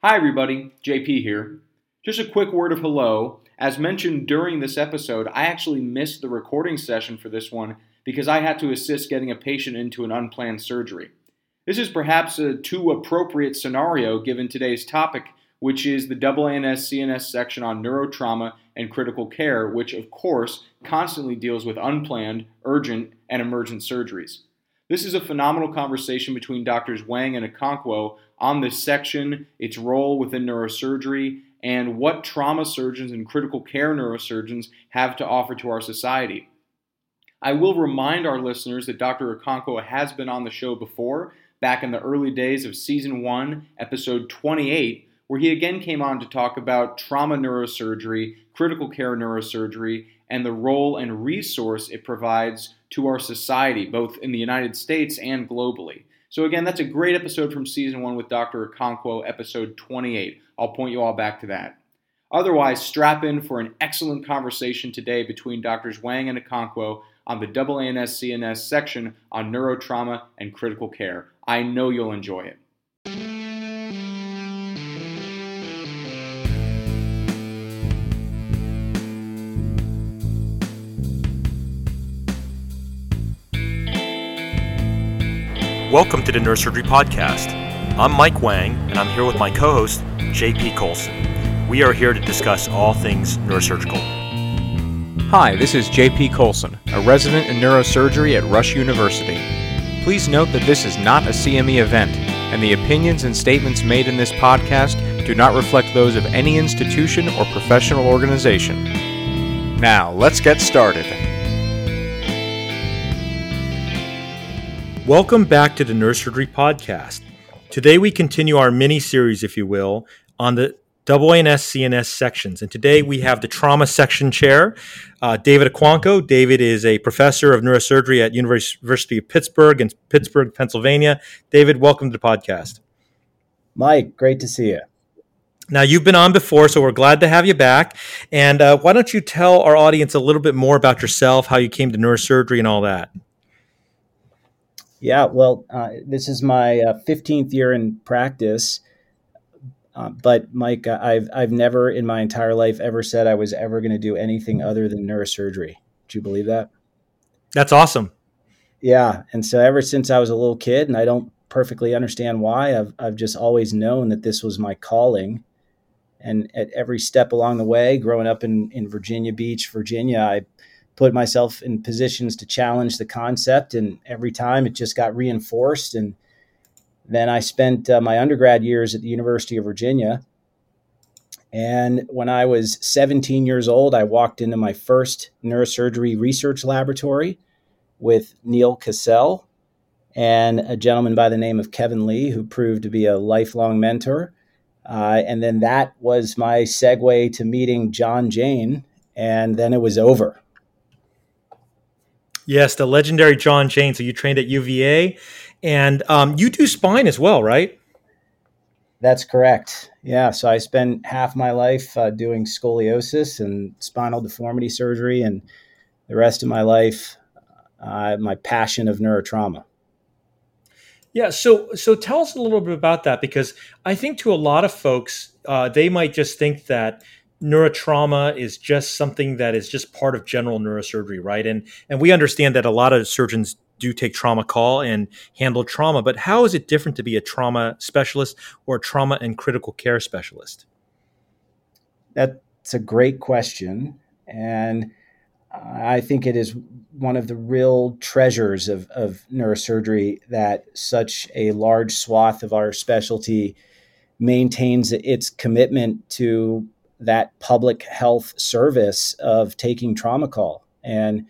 Hi everybody, JP here. Just a quick word of hello. As mentioned during this episode, I actually missed the recording session for this one because I had to assist getting a patient into an unplanned surgery. This is perhaps a too appropriate scenario given today's topic, which is the AANS-CNS section on neurotrauma and critical care, which of course constantly deals with unplanned, urgent, and emergent surgeries. This is a phenomenal conversation between Drs. Wang and Akwanko on this section, its role within neurosurgery, and what trauma surgeons and critical care neurosurgeons have to offer to our society. I will remind our listeners that Dr. Akwanko has been on the show before, back in the early days of Season 1, Episode 28, where he again came on to talk about trauma neurosurgery, critical care neurosurgery, and the role and resource it provides to our society, both in the United States and globally. So again, that's a great episode from Season 1 with Dr. Akwanko, Episode 28. I'll point you all back to that. Otherwise, strap in for an excellent conversation today between Drs. Wang and Akwanko on the AANS-CNS section on neurotrauma and critical care. I know you'll enjoy it. Welcome to the Neurosurgery Podcast. I'm Mike Wang, and I'm here with my co-host, JP Colson. We are here to discuss all things neurosurgical. Hi, this is JP Colson, a resident in neurosurgery at Rush University. Please note that this is not a CME event, and the opinions and statements made in this podcast do not reflect those of any institution or professional organization. Now, let's get started. Welcome back to the Neurosurgery Podcast. Today we continue our mini-series, if you will, on the AANS-CNS sections. And today we have the trauma section chair, David Akwanko. David is a professor of neurosurgery at University of Pittsburgh in Pittsburgh, Pennsylvania. David, welcome to the podcast. Mike, great to see you. Now, you've been on before, so we're glad to have you back. And why don't you tell our audience a little bit more about yourself, how you came to neurosurgery and all that? Yeah, well, this is my 15th year in practice, but Mike, I've never in my entire life ever said I was ever going to do anything other than neurosurgery. Do you believe that? That's awesome. Yeah, and so ever since I was a little kid, and I don't perfectly understand why, I've just always known that this was my calling. And at every step along the way, growing up in Virginia Beach, Virginia, I put myself in positions to challenge the concept, and every time it just got reinforced. And then I spent my undergrad years at the University of Virginia. And when I was 17 years old, I walked into my first neurosurgery research laboratory with Neil Kassell and a gentleman by the name of Kevin Lee, who proved to be a lifelong mentor. And then that was my segue to meeting John Jane, and then it was over. Yes, the legendary John Jane. So you trained at UVA, and you do spine as well, right? That's correct. Yeah, so I spent half my life doing scoliosis and spinal deformity surgery, and the rest of my life, my passion of neurotrauma. Yeah, so tell us a little bit about that, because I think to a lot of folks, they might just think that neurotrauma is just something that is just part of general neurosurgery, right? And we understand that a lot of surgeons do take trauma call and handle trauma, but how is it different to be a trauma specialist or trauma and critical care specialist? That's a great question. And I think it is one of the real treasures of neurosurgery that such a large swath of our specialty maintains its commitment to that public health service of taking trauma call, and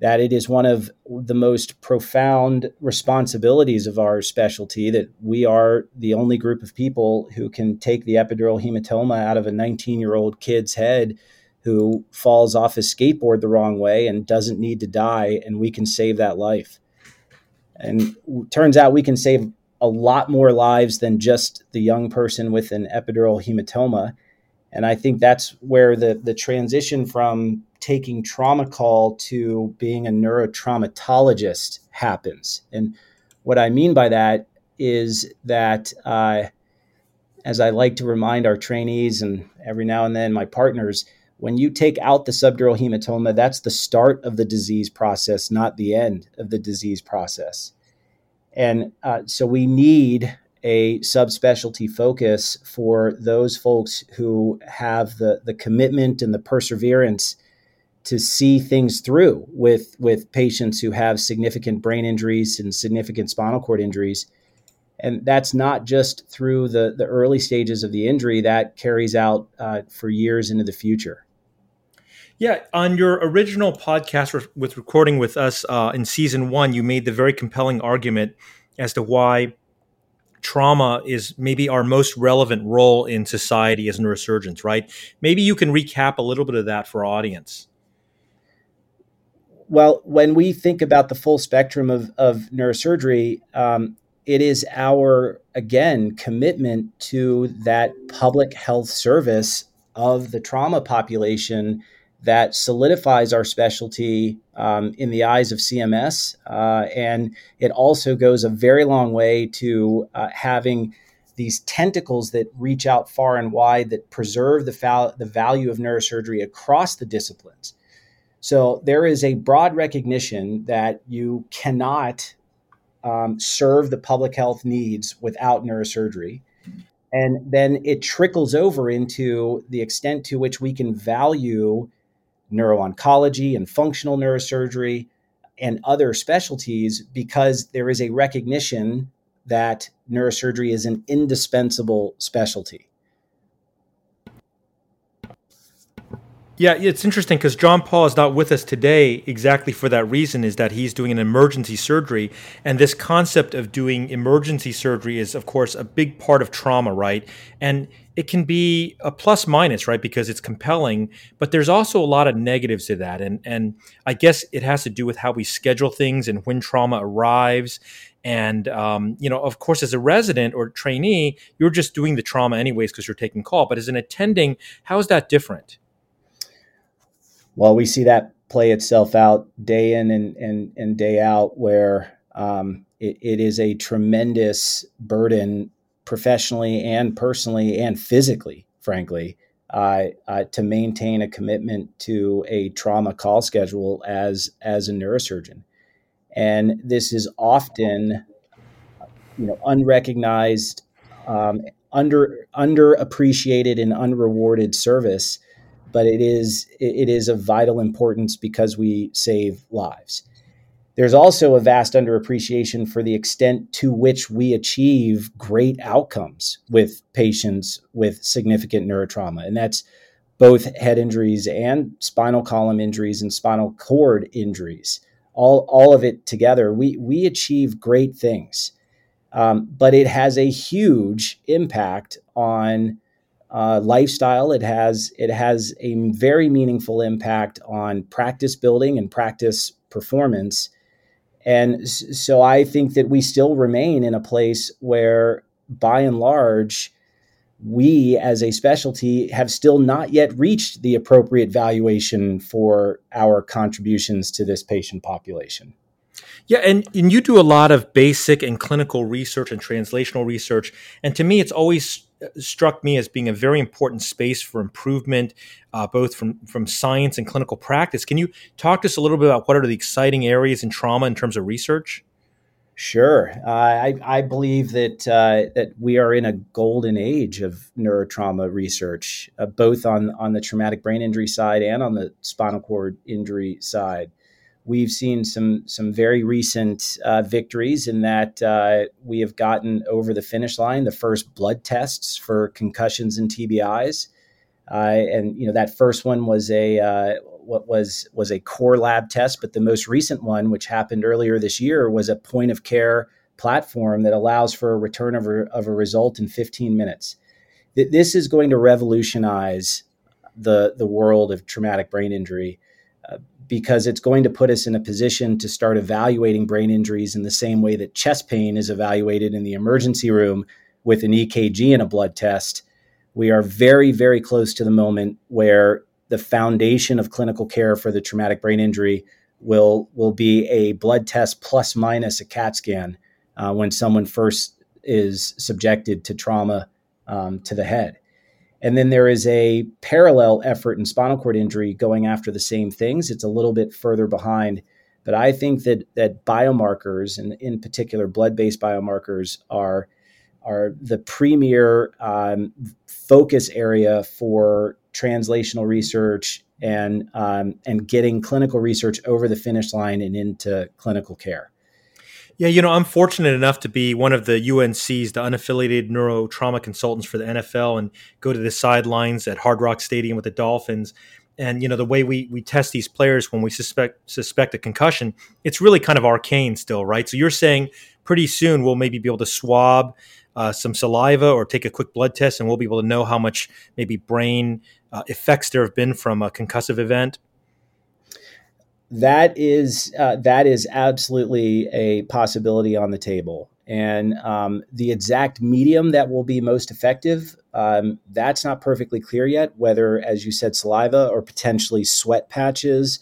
that it is one of the most profound responsibilities of our specialty, that we are the only group of people who can take the epidural hematoma out of a 19-year-old kid's head who falls off his skateboard the wrong way and doesn't need to die, and we can save that life. And turns out we can save a lot more lives than just the young person with an epidural hematoma. And I think that's where the transition from taking trauma call to being a neurotraumatologist happens. And what I mean by that is that as I like to remind our trainees and every now and then my partners, when you take out the subdural hematoma, that's the start of the disease process, not the end of the disease process. And so we need a subspecialty focus for those folks who have the commitment and the perseverance to see things through with patients who have significant brain injuries and significant spinal cord injuries. And that's not just through the early stages of the injury, that carries out for years into the future. Yeah. On your original podcast with recording with us in season one, you made the very compelling argument as to why trauma is maybe our most relevant role in society as neurosurgeons, right? Maybe you can recap a little bit of that for our audience. Well, when we think about the full spectrum of neurosurgery, it is our, again, commitment to that public health service of the trauma population that solidifies our specialty in the eyes of CMS. And it also goes a very long way to having these tentacles that reach out far and wide that preserve the value of neurosurgery across the disciplines. So there is a broad recognition that you cannot serve the public health needs without neurosurgery. And then it trickles over into the extent to which we can value neuro-oncology and functional neurosurgery and other specialties, because there is a recognition that neurosurgery is an indispensable specialty. Yeah, it's interesting because John Paul is not with us today exactly for that reason, is that he's doing an emergency surgery. And this concept of doing emergency surgery is, of course, a big part of trauma, right? And it can be a plus minus, right, because it's compelling, but there's also a lot of negatives to that. And I guess it has to do with how we schedule things and when trauma arrives. And, you know, of course, as a resident or trainee, you're just doing the trauma anyways because you're taking call. But as an attending, how is that different? Well, we see that play itself out day in and day out, where it is a tremendous burden professionally and personally and physically, frankly, to maintain a commitment to a trauma call schedule as a neurosurgeon. And this is often, you know, unrecognized, underappreciated and unrewarded service. But it is of vital importance because we save lives. There's also a vast underappreciation for the extent to which we achieve great outcomes with patients with significant neurotrauma. And that's both head injuries and spinal column injuries and spinal cord injuries. All of it together, we achieve great things. But it has a huge impact on lifestyle. It has a very meaningful impact on practice building and practice performance. And so I think that we still remain in a place where, by and large, we as a specialty have still not yet reached the appropriate valuation for our contributions to this patient population. Yeah, and you do a lot of basic and clinical research and translational research. And to me, it's always struck me as being a very important space for improvement, both from science and clinical practice. Can you talk to us a little bit about what are the exciting areas in trauma in terms of research? Sure. I believe that we are in a golden age of neurotrauma research, both on the traumatic brain injury side and on the spinal cord injury side. We've seen some very recent victories in that we have gotten over the finish line the first blood tests for concussions and TBIs, and you know that first one was a core lab test, but the most recent one, which happened earlier this year, was a point of care platform that allows for a return of a result in 15 minutes. This is going to revolutionize the world of traumatic brain injury, because it's going to put us in a position to start evaluating brain injuries in the same way that chest pain is evaluated in the emergency room with an EKG and a blood test. We are very, very close to the moment where the foundation of clinical care for the traumatic brain injury will be a blood test plus minus a CAT scan when someone first is subjected to trauma to the head. And then there is a parallel effort in spinal cord injury going after the same things. It's a little bit further behind, but I think that biomarkers, and in particular blood-based biomarkers, are the premier focus area for translational research and getting clinical research over the finish line and into clinical care. Yeah, you know, I'm fortunate enough to be one of the UNC's, the unaffiliated neurotrauma consultants for the NFL, and go to the sidelines at Hard Rock Stadium with the Dolphins. And, you know, the way we test these players when we suspect a concussion, it's really kind of arcane still, right? So you're saying pretty soon we'll maybe be able to swab some saliva or take a quick blood test, and we'll be able to know how much maybe brain effects there have been from a concussive event? That is absolutely a possibility on the table. And the exact medium that will be most effective, that's not perfectly clear yet, whether, as you said, saliva or potentially sweat patches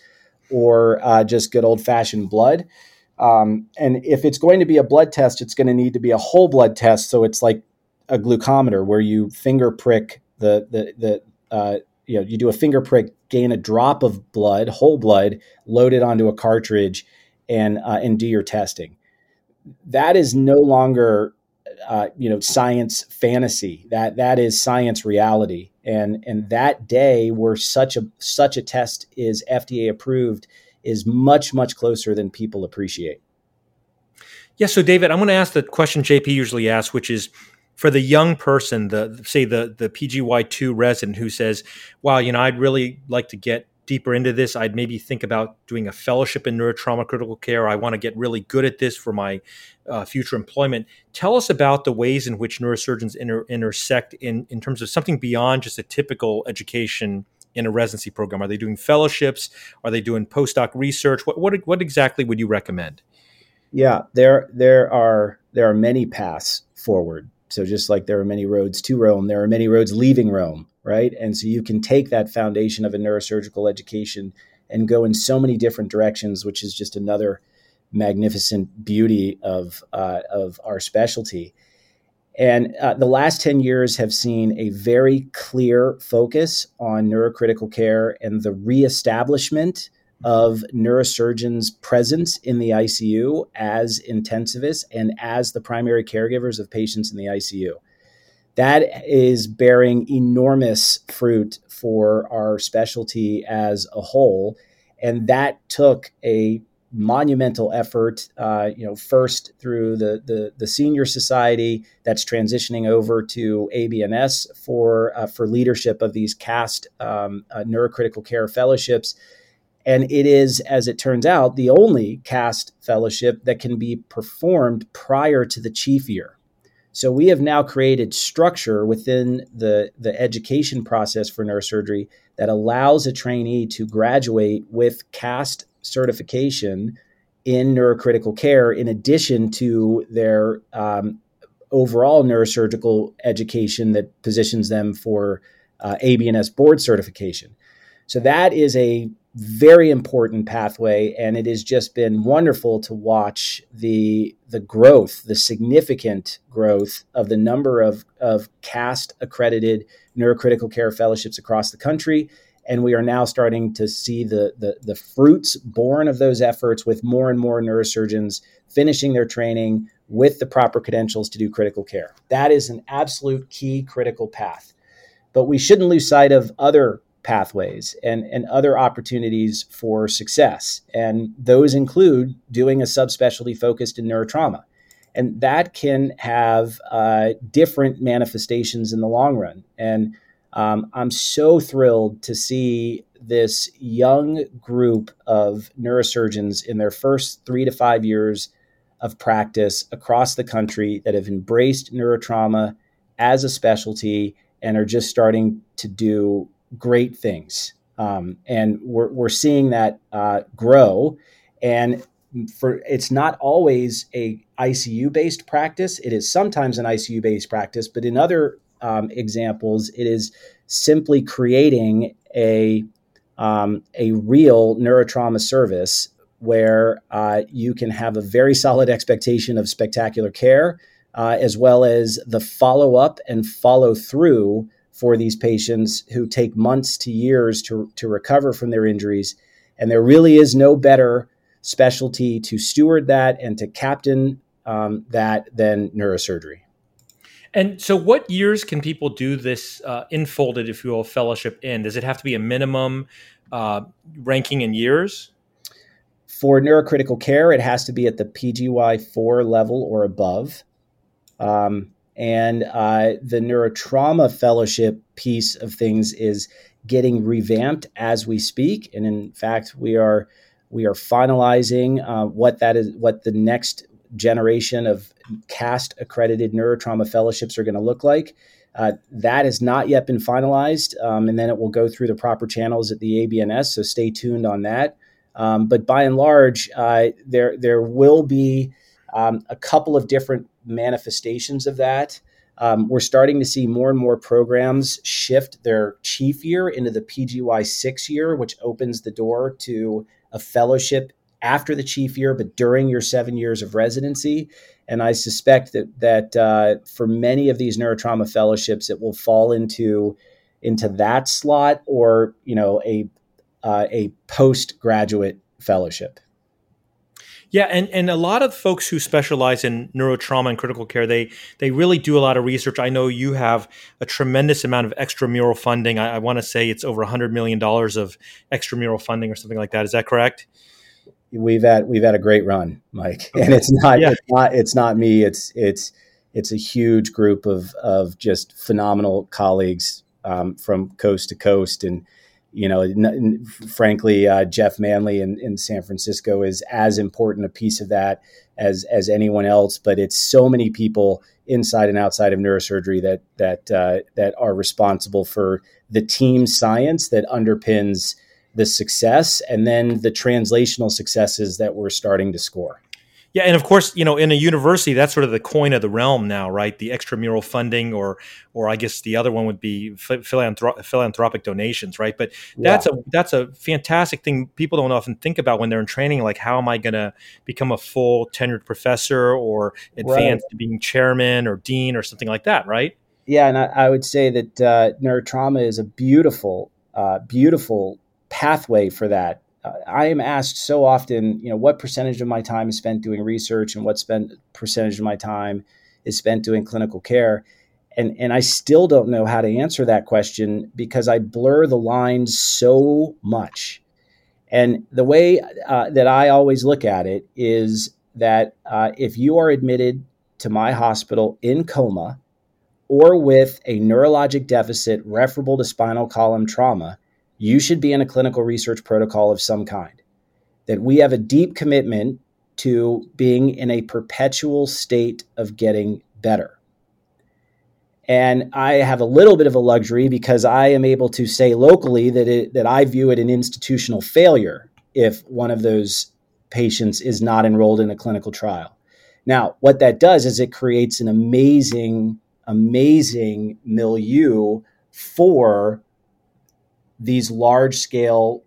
or just good old-fashioned blood. And if it's going to be a blood test, it's going to need to be a whole blood test. So it's like a glucometer where you finger prick you do a finger prick, gain a drop of blood, whole blood, load it onto a cartridge, and do your testing. That is no longer, science fantasy. That is science reality. And that day where such a test is FDA approved is much, much closer than people appreciate. Yeah. So David, I'm going to ask the question JP usually asks, which is, for the young person, the PGY2 resident who says, wow, you know, I'd really like to get deeper into this. I'd maybe think about doing a fellowship in neurotrauma critical care. I want to get really good at this for my future employment. Tell us about the ways in which neurosurgeons intersect in terms of something beyond just a typical education in a residency program. Are they doing fellowships? Are they doing postdoc research? What exactly would you recommend? Yeah, there are many paths forward. So just like there are many roads to Rome, there are many roads leaving Rome, right? And so you can take that foundation of a neurosurgical education and go in so many different directions, which is just another magnificent beauty of our specialty. And the last 10 years have seen a very clear focus on neurocritical care and the reestablishment of neurosurgeons' presence in the ICU as intensivists and as the primary caregivers of patients in the ICU. That is bearing enormous fruit for our specialty as a whole. And that took a monumental effort, first through the senior society that's transitioning over to ABNS for leadership of these CAST neurocritical care fellowships. And it is, as it turns out, the only CAST fellowship that can be performed prior to the chief year. So we have now created structure within the education process for neurosurgery that allows a trainee to graduate with CAST certification in neurocritical care in addition to their overall neurosurgical education that positions them for ABNS board certification. So that is a very important pathway, and it has just been wonderful to watch the growth, the significant growth of the number of CAST accredited neurocritical care fellowships across the country. And we are now starting to see the fruits born of those efforts, with more and more neurosurgeons finishing their training with the proper credentials to do critical care. That is an absolute key critical path. But we shouldn't lose sight of other pathways and other opportunities for success. And those include doing a subspecialty focused in neurotrauma. And that can have different manifestations in the long run. And I'm so thrilled to see this young group of neurosurgeons in their first 3 to 5 years of practice across the country that have embraced neurotrauma as a specialty and are just starting to do great things. And we're seeing that grow. And it's not always a ICU-based practice. It is sometimes an ICU-based practice, but in other examples, it is simply creating a real neurotrauma service where you can have a very solid expectation of spectacular care, as well as the follow-up and follow-through for these patients who take months to years to recover from their injuries. And there really is no better specialty to steward that and to captain that than neurosurgery. And so what years can people do this enfolded, if you will, fellowship in? Does it have to be a minimum ranking in years? For neurocritical care, it has to be at the PGY 4 level or above. And the neurotrauma fellowship piece of things is getting revamped as we speak. And in fact, we are finalizing what the next generation of CAST accredited neurotrauma fellowships are going to look like. That has not yet been finalized. And then it will go through the proper channels at the ABNS. So stay tuned on that. But by and large, there will be a couple of different manifestations of that. We're starting to see more and more programs shift their chief year into the PGY 6 year, which opens the door to a fellowship after the chief year, but during your 7 years of residency. And I suspect that for many of these neurotrauma fellowships, it will fall into that slot or, a postgraduate fellowship. Yeah, and a lot of folks who specialize in neurotrauma and critical care, they really do a lot of research. I know you have a tremendous amount of extramural funding. I want to say it's over $100 million of extramural funding or something like that. Is that correct? We've had a great run, Mike. Okay. And it's not me. It's a huge group of just phenomenal colleagues from coast to coast. And frankly, Jeff Manley in San Francisco is as important a piece of that as anyone else. But it's so many people inside and outside of neurosurgery that are responsible for the team science that underpins the success and then the translational successes that we're starting to score. Yeah. And of course, in a university, that's sort of the coin of the realm now, right? The extramural funding or I guess the other one would be philanthropic donations, right? But that's a fantastic thing people don't often think about when they're in training, like how am I going to become a full tenured professor or advance to being chairman or dean or something like that, right? Yeah. And I would say that neurotrauma is a beautiful pathway for that. I am asked so often, what percentage of my time is spent doing research and percentage of my time is spent doing clinical care. And I still don't know how to answer that question because I blur the lines so much. And the way that I always look at it is that if you are admitted to my hospital in coma or with a neurologic deficit referable to spinal column trauma, you should be in a clinical research protocol of some kind, that we have a deep commitment to being in a perpetual state of getting better. And I have a little bit of a luxury because I am able to say locally that I view it an institutional failure if one of those patients is not enrolled in a clinical trial. Now, what that does is it creates an amazing, amazing milieu for these large-scale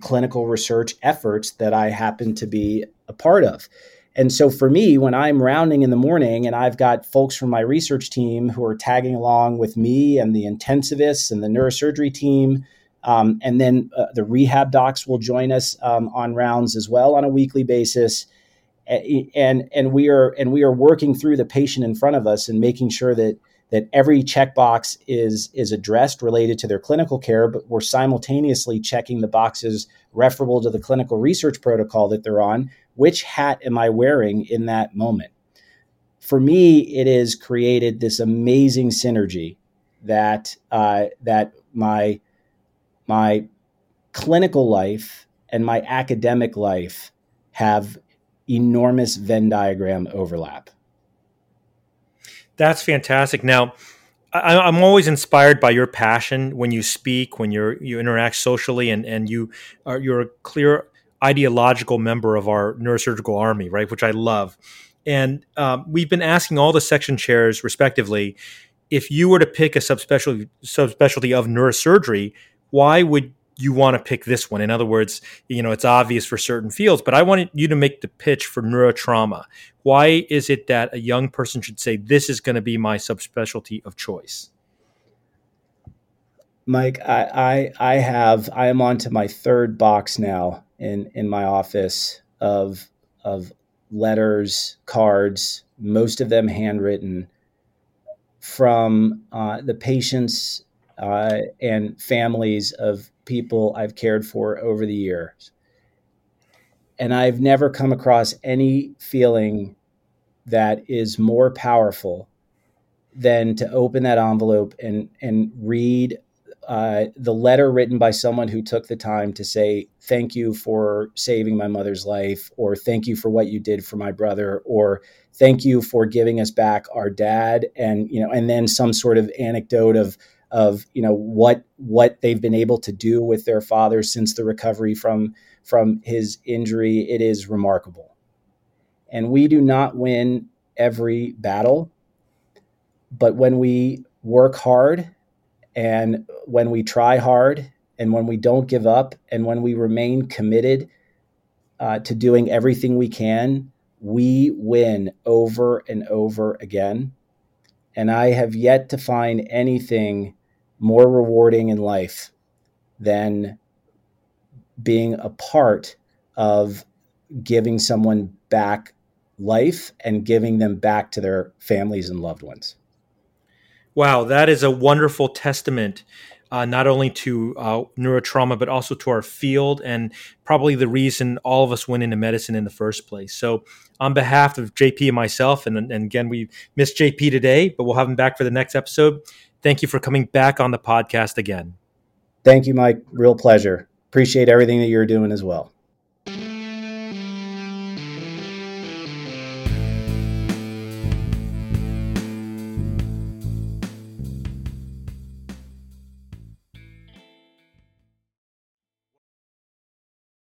clinical research efforts that I happen to be a part of. And so for me, when I'm rounding in the morning and I've got folks from my research team who are tagging along with me and the intensivists and the neurosurgery team, and then the rehab docs will join us on rounds as well on a weekly basis. And we are working through the patient in front of us and making sure that every checkbox is addressed related to their clinical care, but we're simultaneously checking the boxes referable to the clinical research protocol that they're on. Which hat am I wearing in that moment? For me, it has created this amazing synergy that my clinical life and my academic life have enormous Venn diagram overlap. That's fantastic. Now, I'm always inspired by your passion when you speak, when you interact socially, and you're a clear ideological member of our neurosurgical army, right? Which I love. And we've been asking all the section chairs, respectively, if you were to pick a subspecialty of neurosurgery, why would you want to pick this one. In other words, you know, it's obvious for certain fields, but I wanted you to make the pitch for neurotrauma. Why is it that a young person should say, this is going to be my subspecialty of choice? Mike, I am onto my third box now in my office of letters, cards, most of them handwritten, from the patients and families of people I've cared for over the years. And I've never come across any feeling that is more powerful than to open that envelope and read the letter written by someone who took the time to say, thank you for saving my mother's life, or thank you for what you did for my brother, or thank you for giving us back our dad. And, you know, and then some sort of anecdote of, you know, what they've been able to do with their father since the recovery from his injury. It is remarkable. And we do not win every battle, but when we work hard, and when we try hard, and when we don't give up, and when we remain committed to doing everything we can, we win over and over again. And I have yet to find anything more rewarding in life than being a part of giving someone back life and giving them back to their families and loved ones. Wow, that is a wonderful testament, not only to neurotrauma, but also to our field, and probably the reason all of us went into medicine in the first place. So on behalf of JP and myself, and again, we missed JP today, but we'll have him back for the next episode. Thank you for coming back on the podcast again. Thank you, Mike. Real pleasure. Appreciate everything that you're doing as well.